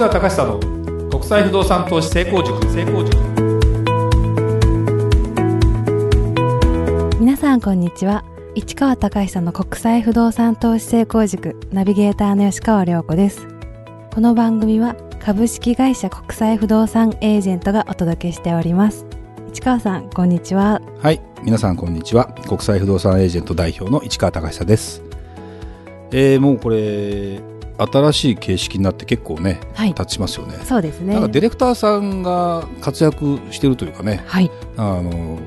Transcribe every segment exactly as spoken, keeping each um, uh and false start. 川隆久の国際不動産投資成功塾、成功塾。皆さんこんにちは。市川隆久の国際不動産投資成功塾ナビゲーターの吉川良子です。この番組は株式会社国際不動産エージェントがお届けしております。市川さんこんにちは。はい、皆さんこんにちは。国際不動産エージェント代表の市川隆久です。えー、もうこれ新しい形式になって結構ね、はい、立ちますよね。そうですね。なんかディレクターさんが活躍してるというかね、はい、あの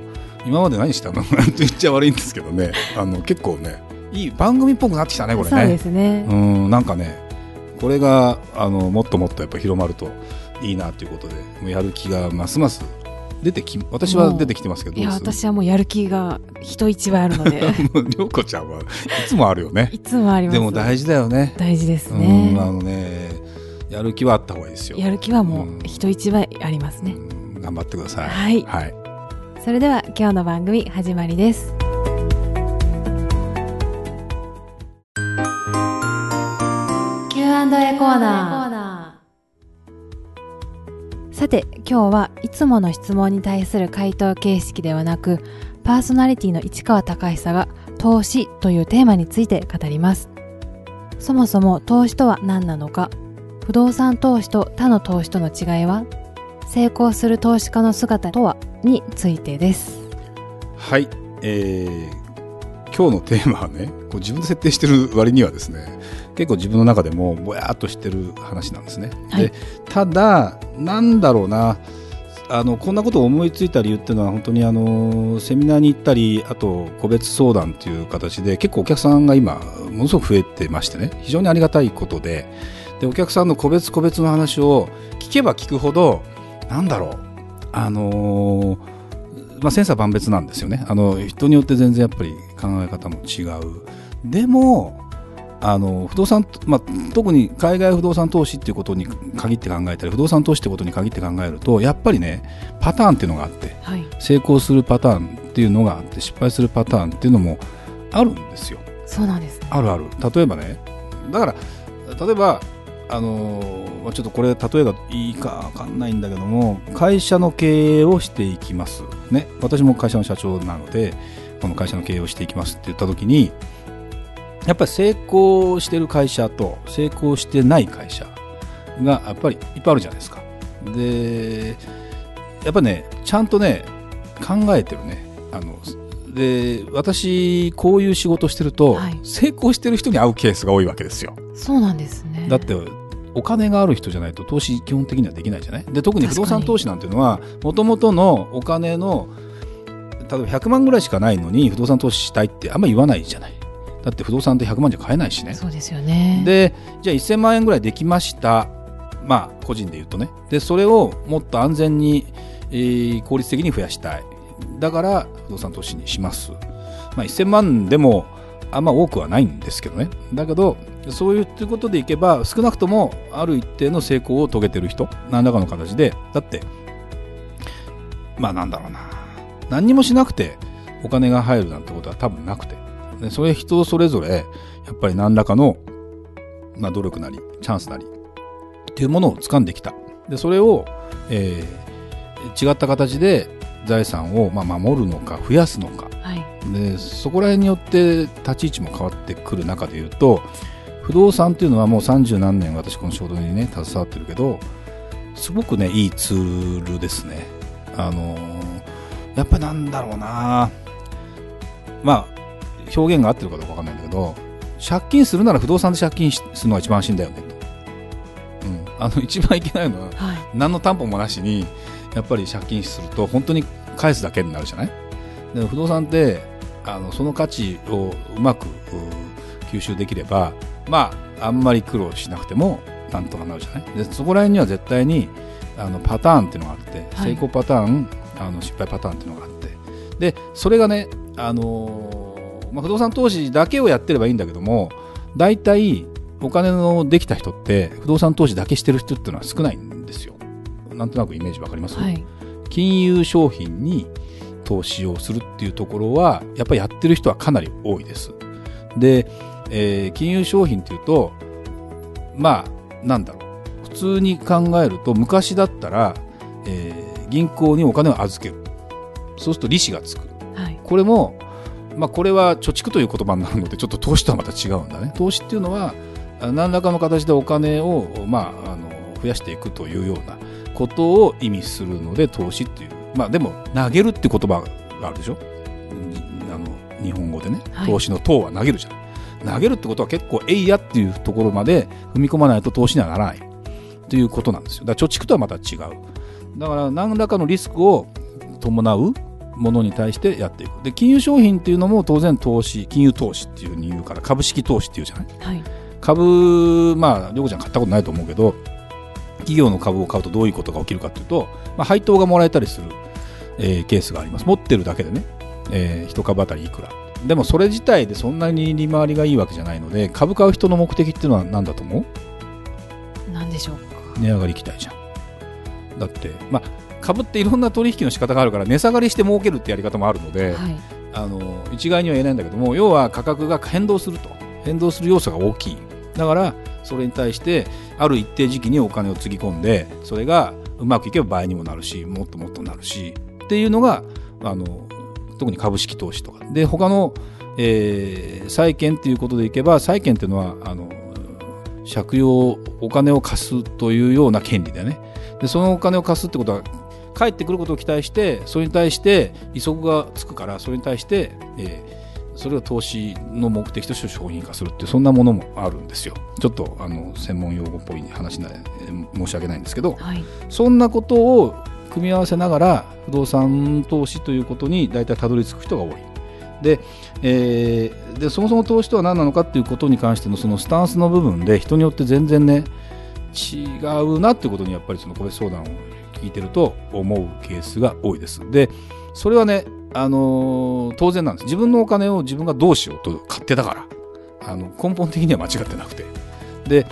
今まで何したのなんて言っちゃ悪いんですけどね、あの結構ねいい番組っぽくなってきたねこれね。そうですね。うん、なんかねこれがあのもっともっとやっぱ広まるといいなということで、もうやる気がますます出てき私は出てきてますけど、どうです？いや私はもうやる気が人一倍あるので涼子ちゃんはいつもあるよねいつもあります。でも大事だよね。大事ですね。うん、あのねやる気はあった方がいいですよ。やる気はもう人一倍ありますね。うん、頑張ってください。はい、はい、それでは今日の番組始まりです。キューアンドエー コーナー。さて今日はいつもの質問に対する回答形式ではなく、パーソナリティの市川隆久が投資というテーマについて語ります。そもそも投資とは何なのか、不動産投資と他の投資との違いは、成功する投資家の姿とはについてです。はい、えー、今日のテーマはね、こう自分で設定してる割にはですね、結構自分の中でもぼやっとしてる話なんですね。はい、でただなんだろうな、あのこんなことを思いついた理由っていうのは、本当にあのセミナーに行ったり、あと個別相談という形で結構お客さんが今ものすごく増えてましてね、非常にありがたいことで、でお客さんの個別個別の話を聞けば聞くほど、なんだろう、あのまあ千差万別なんですよね。あの人によって全然やっぱり考え方も違う。でもあの不動産、まあ、特に海外不動産投資っていうことに限って考えたり、不動産投資ってことに限って考えると、やっぱりねパターンっていうのがあって、はい、成功するパターンっていうのがあって、失敗するパターンっていうのもあるんですよ。そうなんです、ね、あるある。例えばね、だから例えばあのちょっとこれ例えがいいか分かんないんだけども、会社の経営をしていきます、ね、私も会社の社長なので、この会社の経営をしていきますって言ったときに、やっぱり成功してる会社と成功してない会社がやっぱりいっぱいあるじゃないですか。でやっぱねちゃんとね考えてるね。あので私こういう仕事してると、はい、成功してる人に会うケースが多いわけですよ。そうなんですね。だってお金がある人じゃないと投資基本的にはできないじゃない。で特に不動産投資なんていうのは、もともとのお金の例えばひゃくまんぐらいしかないのに不動産投資したいってあんまり言わないじゃない。だって不動産ってひゃくまんじゃ買えないしね。そうですよね。でじゃあせんまんえんぐらいできました、まあ、個人で言うとね。でそれをもっと安全に、えー、効率的に増やしたい。だから不動産投資にします、まあ、せんまんでもあんま多くはないんですけどね。だけどそういうことでいけば、少なくともある一定の成功を遂げてる人、何らかの形で、だってまあなんだろうな、何にもしなくてお金が入るなんてことは多分なくて、それ人それぞれやっぱり何らかの、まあ、努力なりチャンスなりっていうものを掴んできた。でそれを、えー、違った形で財産を、まあ、守るのか増やすのか、はい、でそこら辺によって立ち位置も変わってくる中でいうと、不動産っていうのはもうさんじゅうなんねん私この仕事にね携わってるけど、すごくねいいツールですね。あのー、やっぱなんだろうな、まあ表現が合ってるかどうか分かんないんだけど、借金するなら不動産で借金するのが一番安心だよねと、うん、あの一番いけないのは、はい、何の担保もなしにやっぱり借金すると本当に返すだけになるじゃない。で不動産ってあのその価値をうまくう吸収できれば、まああんまり苦労しなくてもなんとかなるじゃない。でそこら辺には絶対にあのパターンっていうのがあって、はい、成功パターン、あの失敗パターンっていうのがあって、でそれがねあのーまあ、不動産投資だけをやってればいいんだけども、大体お金のできた人って不動産投資だけしてる人っていうのは少ないんですよ。なんとなくイメージわかります、はい、金融商品に投資をするっていうところはやっぱりやってる人はかなり多いです。で、えー、金融商品っていうとまあなんだろう、不普通に考えると、昔だったら、えー、銀行にお金を預ける、そうすると利子がつく、はい、これも、まあ、これは貯蓄という言葉になるのでちょっと投資とはまた違うんだね。投資っていうのは何らかの形でお金を、まあ、あの増やしていくというようなことを意味するので投資っていう、まあ、でも投げるって言葉があるでしょ、あの日本語でね、投資の投は投げるじゃん、はい、投げるってことは結構えいやっていうところまで踏み込まないと投資にはならないということなんですよ。だから貯蓄とはまた違う、だから何らかのリスクを伴うものに対してやっていく。で、金融商品っていうのも当然投資、金融投資っていうふうに言うから、株式投資っていうじゃない、はい、株、まあ涼子ちゃん買ったことないと思うけど、企業の株を買うとどういうことが起きるかというと、まあ、配当がもらえたりする、えー、ケースがあります。持ってるだけでね、えー、一株当たりいくら、でもそれ自体でそんなに利回りがいいわけじゃないので、株買う人の目的っていうのは何だと思う？何でしょうか。値上がり期待じゃん。だってまあ株っていろんな取引の仕方があるから値下がりして儲けるってやり方もあるので、はい、あの一概には言えないんだけども、要は価格が変動すると、変動する要素が大きい、だからそれに対してある一定時期にお金をつぎ込んで、それがうまくいけば倍にもなるし、もっともっとなるしっていうのが、あの特に株式投資とかで、他の、えー、債券っていうことでいけば、債券っていうのはあの借用、お金を貸すというような権利だよね。でそのお金を貸すってことは返ってくることを期待して、それに対して利息がつくから、それに対して、えー、それを投資の目的として商品化するっていう、そんなものもあるんですよ。ちょっとあの専門用語っぽい話な、申し訳ないんですけど、はい、そんなことを組み合わせながら不動産投資ということに大体たどり着く人が多い。で、えー、でそもそも投資とは何なのかっていうことに関してのそのスタンスの部分で、人によって全然ね違うなっていうことに、やっぱりその個別相談を聞いてると思うケースが多いです。でそれはね、あのー、当然なんです。自分のお金を自分がどうしようと勝手だから、あの根本的には間違ってなくて、で、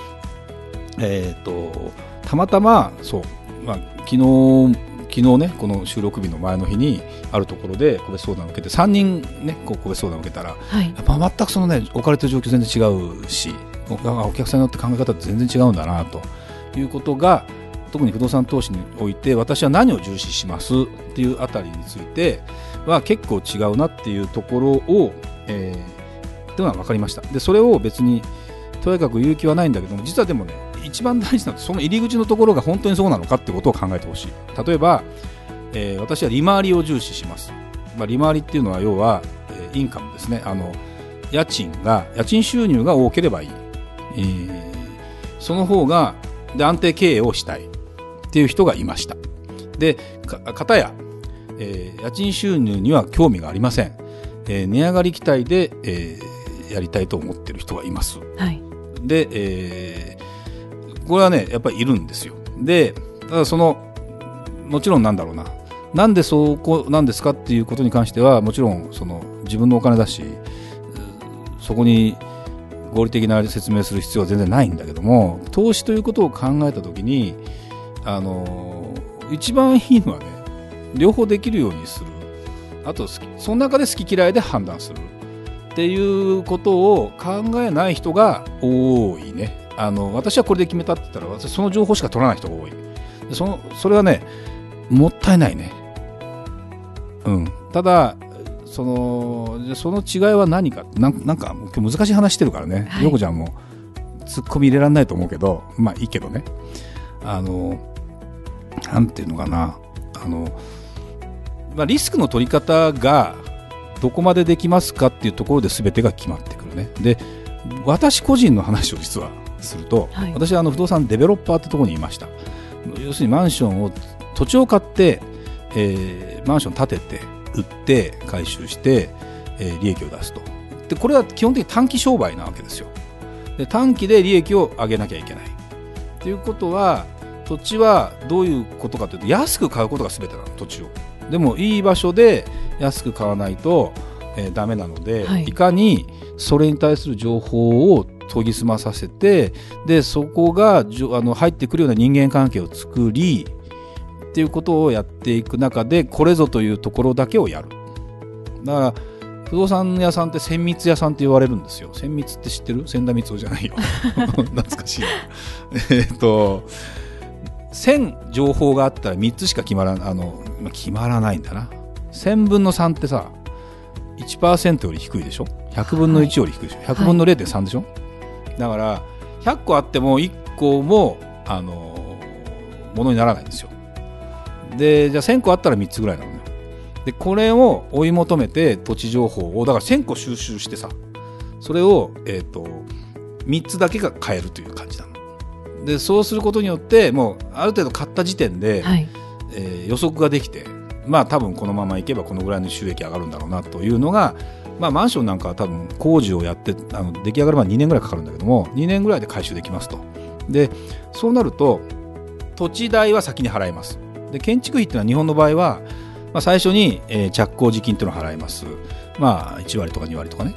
えー、とたまたまそう、まあ、昨日昨日ね、この収録日の前の日にあるところで個別相談を受けて、さんにんね、個別相談を受けたら、はい、やっぱ全くそのね、置かれてる状況全然違うし、お客さんによって考え方全然違うんだなということが、特に不動産投資において私は何を重視しますっていうあたりについては結構違うなっていうところを、えー、っていうのは分かりました。でそれを別にとにかく言う気はないんだけども、実はでもね、一番大事なのはその入り口のところが本当にそうなのかってことを考えてほしい。例えば、えー、私は利回りを重視します、まあ、利回りっていうのは要は、えー、インカムですね。あの家賃が家賃収入が多ければいい、えー、その方がで安定経営をしたいっていう人がいました。で、か方や、えー、家賃収入には興味がありません、えー、値上がり期待で、えー、やりたいと思ってる人がいます、はい、で、えー、これはねやっぱりいるんですよ。でただそのもちろんなんだろうな、なんでそうこなんですかっていうことに関しては、もちろんその自分のお金だし、そこに合理的な説明する必要は全然ないんだけども、投資ということを考えたときに、あの一番いいのはね、両方できるようにする、あと好き、その中で好き嫌いで判断するっていうことを考えない人が多いね。あの私はこれで決めたって言ったら、私その情報しか取らない人が多い。そのそれはね、もったいないね、うん、ただそのその違いは何か、な ん, なんか今日難しい話してるからね、はい、よこちゃんもツッコミ入れられないと思うけど、まあいいけどね、あのなんていうのかな、あの、まあ、リスクの取り方がどこまでできますかっていうところで全てが決まってくるね。で私個人の話を実はすると、はい、私はあの不動産デベロッパーってところにいました。要するにマンションを土地を買って、えー、マンション建てて売って回収して、えー、利益を出すと。でこれは基本的に短期商売なわけですよ。で短期で利益を上げなきゃいけないということは、土地はどういうことかというと、安く買うことが全てなの、土地を。でもいい場所で安く買わないと、えー、ダメなので、はい、いかにそれに対する情報を研ぎ澄まさせて、でそこがあの入ってくるような人間関係を作りっていうことをやっていく中で、これぞというところだけをやる。だから不動産屋さんって千密屋さんって言われるんですよ。千密って知ってる？千田光雄じゃないよ懐かしいえっとせん情報があったらみっつしか決まらあの決まらないんだな。せんぶんのさんってさ いちパーセント より低いでしょ。ひゃくぶんのいちより低いでしょ。ひゃくぶんの れいてんさん でしょ、はい、だからひゃっこあってもいっこもあのものにならないんですよ。でじゃあせんこあったらみっつぐらいなのね。でこれを追い求めて土地情報をだからせんこ収集してさ、それを、えーと、みっつだけが買えるという感じなので、そうすることによってもうある程度買った時点で、はい、えー、予測ができて、まあ多分このままいけばこのぐらいの収益上がるんだろうなというのが、まあ、マンションなんかは多分工事をやってあの出来上がるまでにねんぐらいかかるんだけどもにねんぐらいで回収できますと。でそうなると土地代は先に払います。で建築費っていうのは日本の場合は、まあ、最初に、えー、着工時金っていうのを払います、まあ、いちわりとかにわりとかね。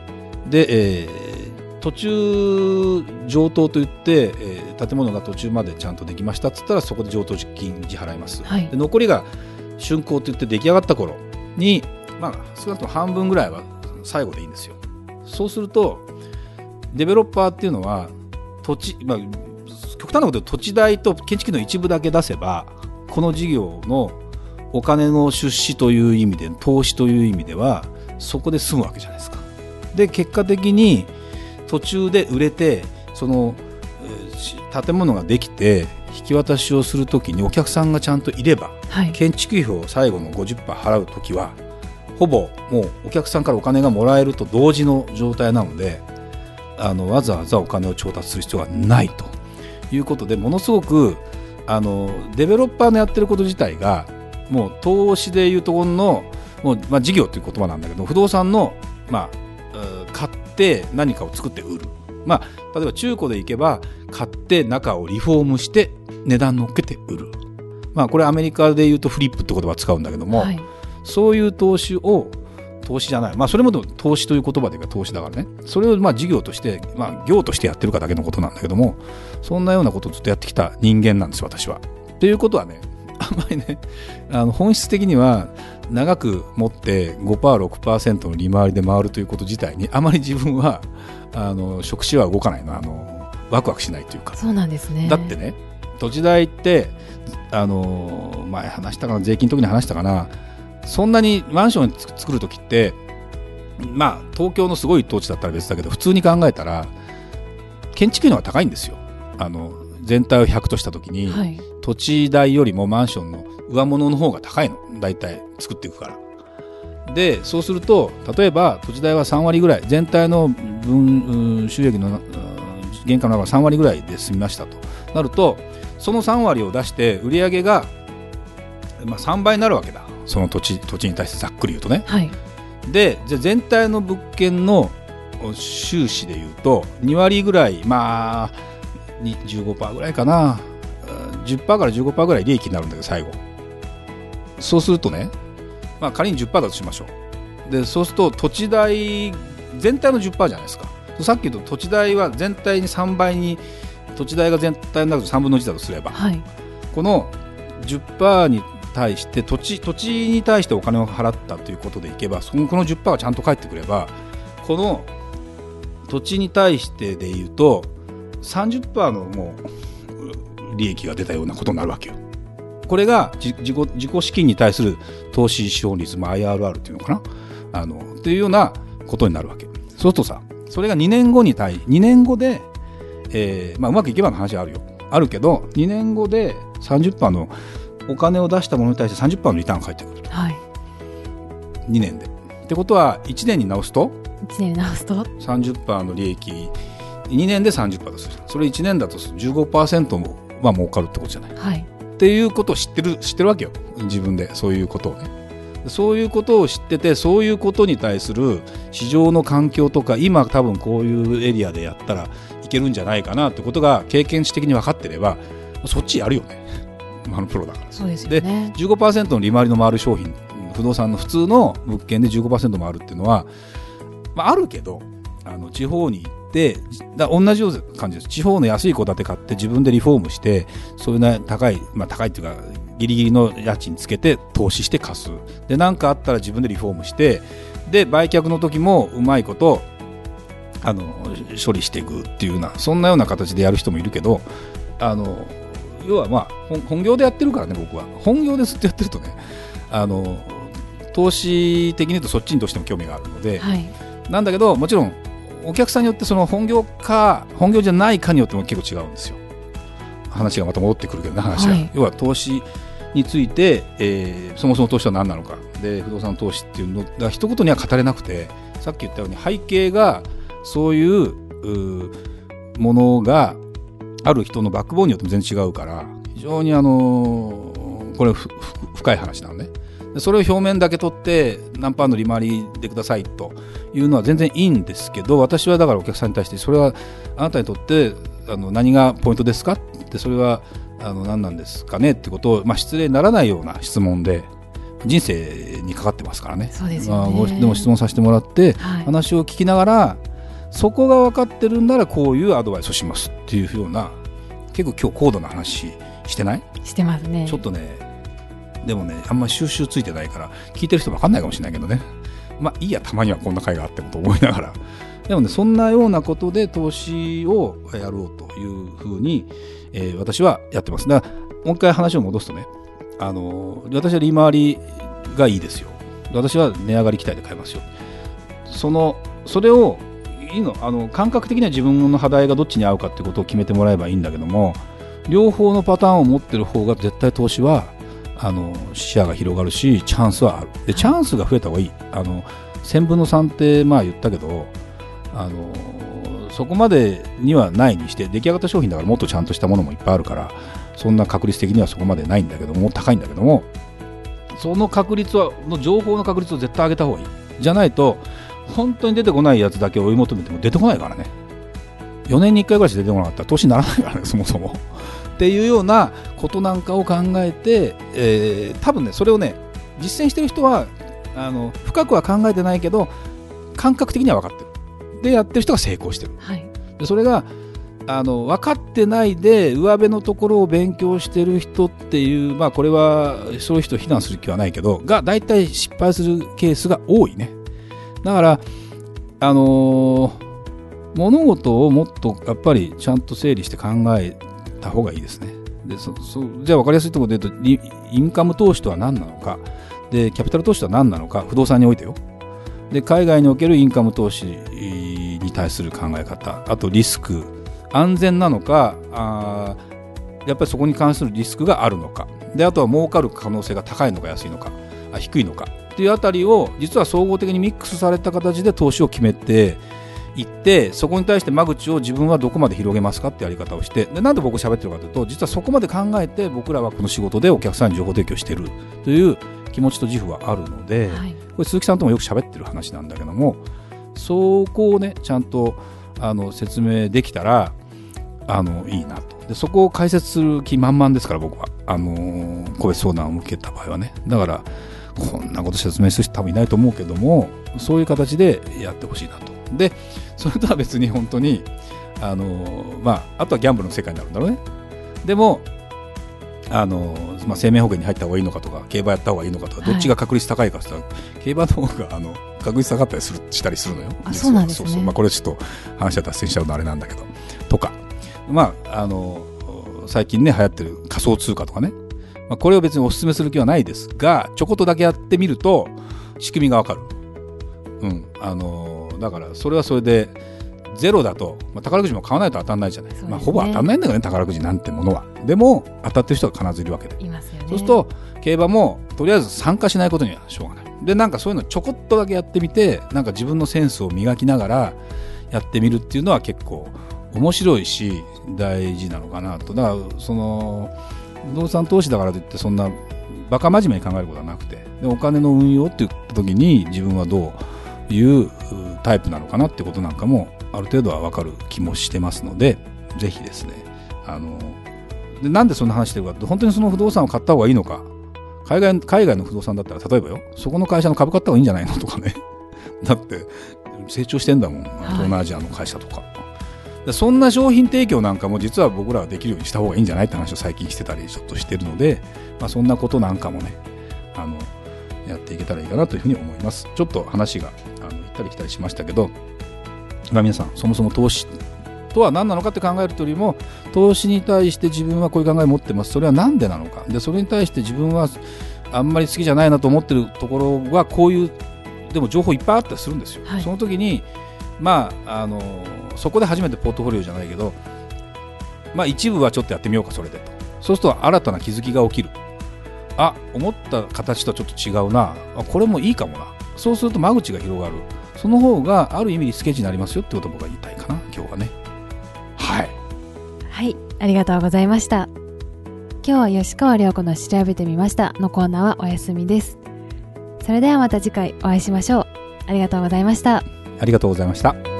で、えー、途中上等といって、えー、建物が途中までちゃんとできましたっつったらそこで上等時金支払います、はい、で残りが竣工といって出来上がった頃に、まあ、少なくとも半分ぐらいは最後でいいんですよ。そうするとデベロッパーっていうのは土地、まあ、極端なことで土地代と建築費の一部だけ出せばこの事業のお金の出資という意味で投資という意味ではそこで済むわけじゃないですか。で結果的に途中で売れてその建物ができて引き渡しをするときにお客さんがちゃんといれば、はい、建築費を最後の ごじゅっパーセント 払うときはほぼもうお客さんからお金がもらえると同時の状態なのであのわざわざお金を調達する必要がないということでものすごくあのデベロッパーのやってること自体がもう投資でいうところのもう、まあ、事業という言葉なんだけど不動産の、まあ、買って何かを作って売る、まあ、例えば中古でいけば買って中をリフォームして値段乗っけて売る、まあ、これアメリカでいうとフリップって言葉使うんだけども、はい、そういう投資を投資じゃない、まあ、それも投資という言葉でいうか投資だからね。それをまあ事業として、まあ、業としてやってるかだけのことなんだけどもそんなようなことをずっとやってきた人間なんです私は。ということはねあんまりねあの本質的には長く持って ごパーセントろくパーセント の利回りで回るということ自体にあまり自分はあの触手は動かないなあのワクワクしないというか。そうなんですね。だってね土地代ってあの前話したかな税金の時に話したかなそんなにマンションを作るときって、まあ、東京のすごい土地だったら別だけど普通に考えたら建築費の方が高いんですよ。あの全体をひゃくとしたときに、はい、土地代よりもマンションの上物の方が高いの大体作っていくから。でそうすると例えば土地代はさんわりぐらい全体の分収益の原価の中はさんわりぐらいで済みましたとなるとそのさんわりを出して売り上げが、まあ、さんばいになるわけだその土地、土地に対してざっくり言うとね、はい、でじゃあ全体の物件の収支で言うとにわりぐらいまあ じゅうごパーセント ぐらいかな じゅっパーセント から じゅうごパーセント ぐらい利益になるんだけど最後そうするとね、まあ、仮に じゅっパーセント だとしましょう。でそうすると土地代全体の じゅっパーセント じゃないですか。さっき言うと土地代は全体にさんばいに土地代が全体の中でさんぶんのいちだとすれば、はい、この じゅっパーセント に対して土地、土地に対してお金を払ったということでいけばそのこの じゅっパーセント がちゃんと返ってくればこの土地に対してでいうと さんじゅっパーセント のもう利益が出たようなことになるわけよ。これが自己、自己資金に対する投資資本率、まあ、アイアールアール というのかなあのというようなことになるわけ。そうするとさそれがにねんごに対にねんごで、えーまあ、うまくいけばの話はあるよあるけどにねんごで さんじゅっパーセント のお金を出したものに対して さんじゅっパーセント のリターンが返ってくると、はい、にねんでってことはいちねんに直すといちねんに直すと さんじゅっパーセント の利益にねんで さんじゅっパーセント とするそれいちねんだと じゅうごパーセント もまあ儲かるってことじゃない、はい、っていうことを知ってる知ってるわけよ自分でそういうことをね。そういうことを知っててそういうことに対する市場の環境とか今多分こういうエリアでやったらいけるんじゃないかなってことが経験値的に分かってればそっちやるよねあのプロだから。そうですよね。で じゅうごパーセント の利回りの回る商品不動産の普通の物件で じゅうごパーセント 回るっていうのは、まあ、あるけどあの地方に行ってだ同じような感じです。地方の安い戸建て買って自分でリフォームしてそういうな高い、まあ、高いっていうかギリギリの家賃つけて投資して貸すで何かあったら自分でリフォームしてで売却の時もうまいことあの処理していくっていうようなそんなような形でやる人もいるけどあの要は、まあ、本, 本業でやってるからね、僕は本業でずっとやってるとね、あの投資的に言うとそっちにどうしても興味があるので、はい、なんだけどもちろんお客さんによってその本業か本業じゃないかによっても結構違うんですよ。話がまた戻ってくるけどな、話が、はい、要は投資について、えー、そもそも投資は何なのかで、不動産投資っていうのが一言には語れなくて、さっき言ったように背景がそういう、うー、ものがある人のバックボーンによっても全然違うから、非常にあのー、これふ深い話なのね。それを表面だけ取って何パーの利回りでくださいというのは全然いいんですけど、私はだからお客さんに対して、それはあなたにとってあの何がポイントですかって、それはあの何なんですかねってことを、まあ、失礼にならないような質問で、人生にかかってますからね。そうですよね、まあ、でも質問させてもらって、はい、話を聞きながら、そこが分かってるんならこういうアドバイスをしますっていうような、結構今日高度な話してない？してますね。ちょっとね、でもね、あんまり収集ついてないから聞いてる人分かんないかもしれないけどね、まあいいや、たまにはこんな会があってもと思いながら、でもね、そんなようなことで投資をやろうというふうに、えー、私はやってます。だからもう一回話を戻すとね、あのー、私は利回りがいいですよ、私は値上がり期待で買いますよ、そのそれをいいの、あの感覚的には自分の肌合いがどっちに合うかってことを決めてもらえばいいんだけども、両方のパターンを持ってる方が絶対投資はあの視野が広がるし、チャンスはある。でチャンスが増えた方がいい。あのせんぶんのさんってまあ言ったけど、あのそこまでにはないにして、出来上がった商品だからもっとちゃんとしたものもいっぱいあるから、そんな確率的にはそこまでないんだけども、高いんだけども、その確率はの情報の確率を絶対上げた方がいい。じゃないと本当に出てこないやつだけ追い求めても出てこないからね。よねんにいっかいぐらいしか出てこなかったら投資にならないからね、そもそもっていうようなことなんかを考えて、えー、多分ね、それをね、実践してる人はあの深くは考えてないけど、感覚的には分かってるでやってる人が成功してる、はい、でそれがあの分かってないで上辺のところを勉強してる人っていう、まあ、これはそういう人を非難する気はないけどが、大体失敗するケースが多いね。だからあのー物事をもっとやっぱりちゃんと整理して考えた方がいいですね。でそそじゃあ分かりやすいところで言うと、インカム投資とは何なのかで、キャピタル投資とは何なのか、不動産においてよ、で海外におけるインカム投資に対する考え方、あとリスク、安全なのか、あやっぱりそこに関するリスクがあるのかで、あとは儲かる可能性が高いのか安いのかあ低いのかっていうあたりを、実は総合的にミックスされた形で投資を決めて行って、そこに対して間口を自分はどこまで広げますかってやり方をして、でなんで僕喋ってるかというと、実はそこまで考えて僕らはこの仕事でお客さんに情報提供してるという気持ちと自負はあるので、はい、これ鈴木さんともよく喋ってる話なんだけども、そこをねちゃんとあの説明できたらあのいいなと。でそこを解説する気満々ですから、僕はあのー、個別相談を受けた場合はね。だからこんなこと説明する人多分いないと思うけども、そういう形でやってほしいなと。でそれとは別に本当に あの、まあ、あとはギャンブルの世界になるんだろうね。でもあの、まあ、生命保険に入った方がいいのかとか、競馬やった方がいいのかとか、どっちが確率高いかとか、はい、競馬の方があの確率下がったりするしたりするのよ。あ、そうなんですね。そうそう、まあ、これちょっと話は脱線しちゃうのあれなんだけどとか、まあ、あの最近ね流行ってる仮想通貨とかね、まあ、これを別にお勧めする気はないですが、ちょこっとだけやってみると仕組みがわかる。うん、あのだからそれはそれでゼロだと、まあ、宝くじも買わないと当たんないじゃない、ねまあ、ほぼ当たんないんだからね、宝くじなんてものは。でも当たってる人が必ずいるわけでいますよ、ね、そうすると競馬もとりあえず参加しないことにはしょうがない。でなんかそういうのちょこっとだけやってみて、なんか自分のセンスを磨きながらやってみるっていうのは結構面白いし大事なのかなと。だからその不動産投資だからといってそんなバカ真面目に考えることはなくて、でお金の運用って言った時に自分はどういうタイプなのかなってことなんかもある程度は分かる気もしてますので、ぜひですね、あのでなんでそんな話してるかって、本当にその不動産を買った方がいいのか、海外、海外の不動産だったら例えばよ、そこの会社の株買った方がいいんじゃないのとかねだって成長してんだもん、東南アジアの会社とか、はい、そんな商品提供なんかも実は僕らはできるようにした方がいいんじゃないって話を最近してたりちょっとしてるので、まあ、そんなことなんかもねあのやっていけたらいいかなというふうに思います。ちょっと話があの行ったり来たりしましたけど、皆さんそもそも投資とは何なのかって考えるよりも、投資に対して自分はこういう考えを持ってます、それは何でなのかで、それに対して自分はあんまり好きじゃないなと思ってるところはこういうでも情報いっぱいあったりするんですよ、はい、その時に、まあ、あのそこで初めてポートフォリオじゃないけど、まあ、一部はちょっとやってみようかそれでと、そうすると新たな気づきが起きる、あ、思った形とはちょっと違うな、これもいいかもな、そうすると間口が広がる、その方がある意味スケッチになりますよってことを僕は言いたいかな、今日はね。はい、はい、ありがとうございました。今日は吉川良子の調べてみましたのコーナーはお休みです。それではまた次回お会いしましょう。ありがとうございました。ありがとうございました。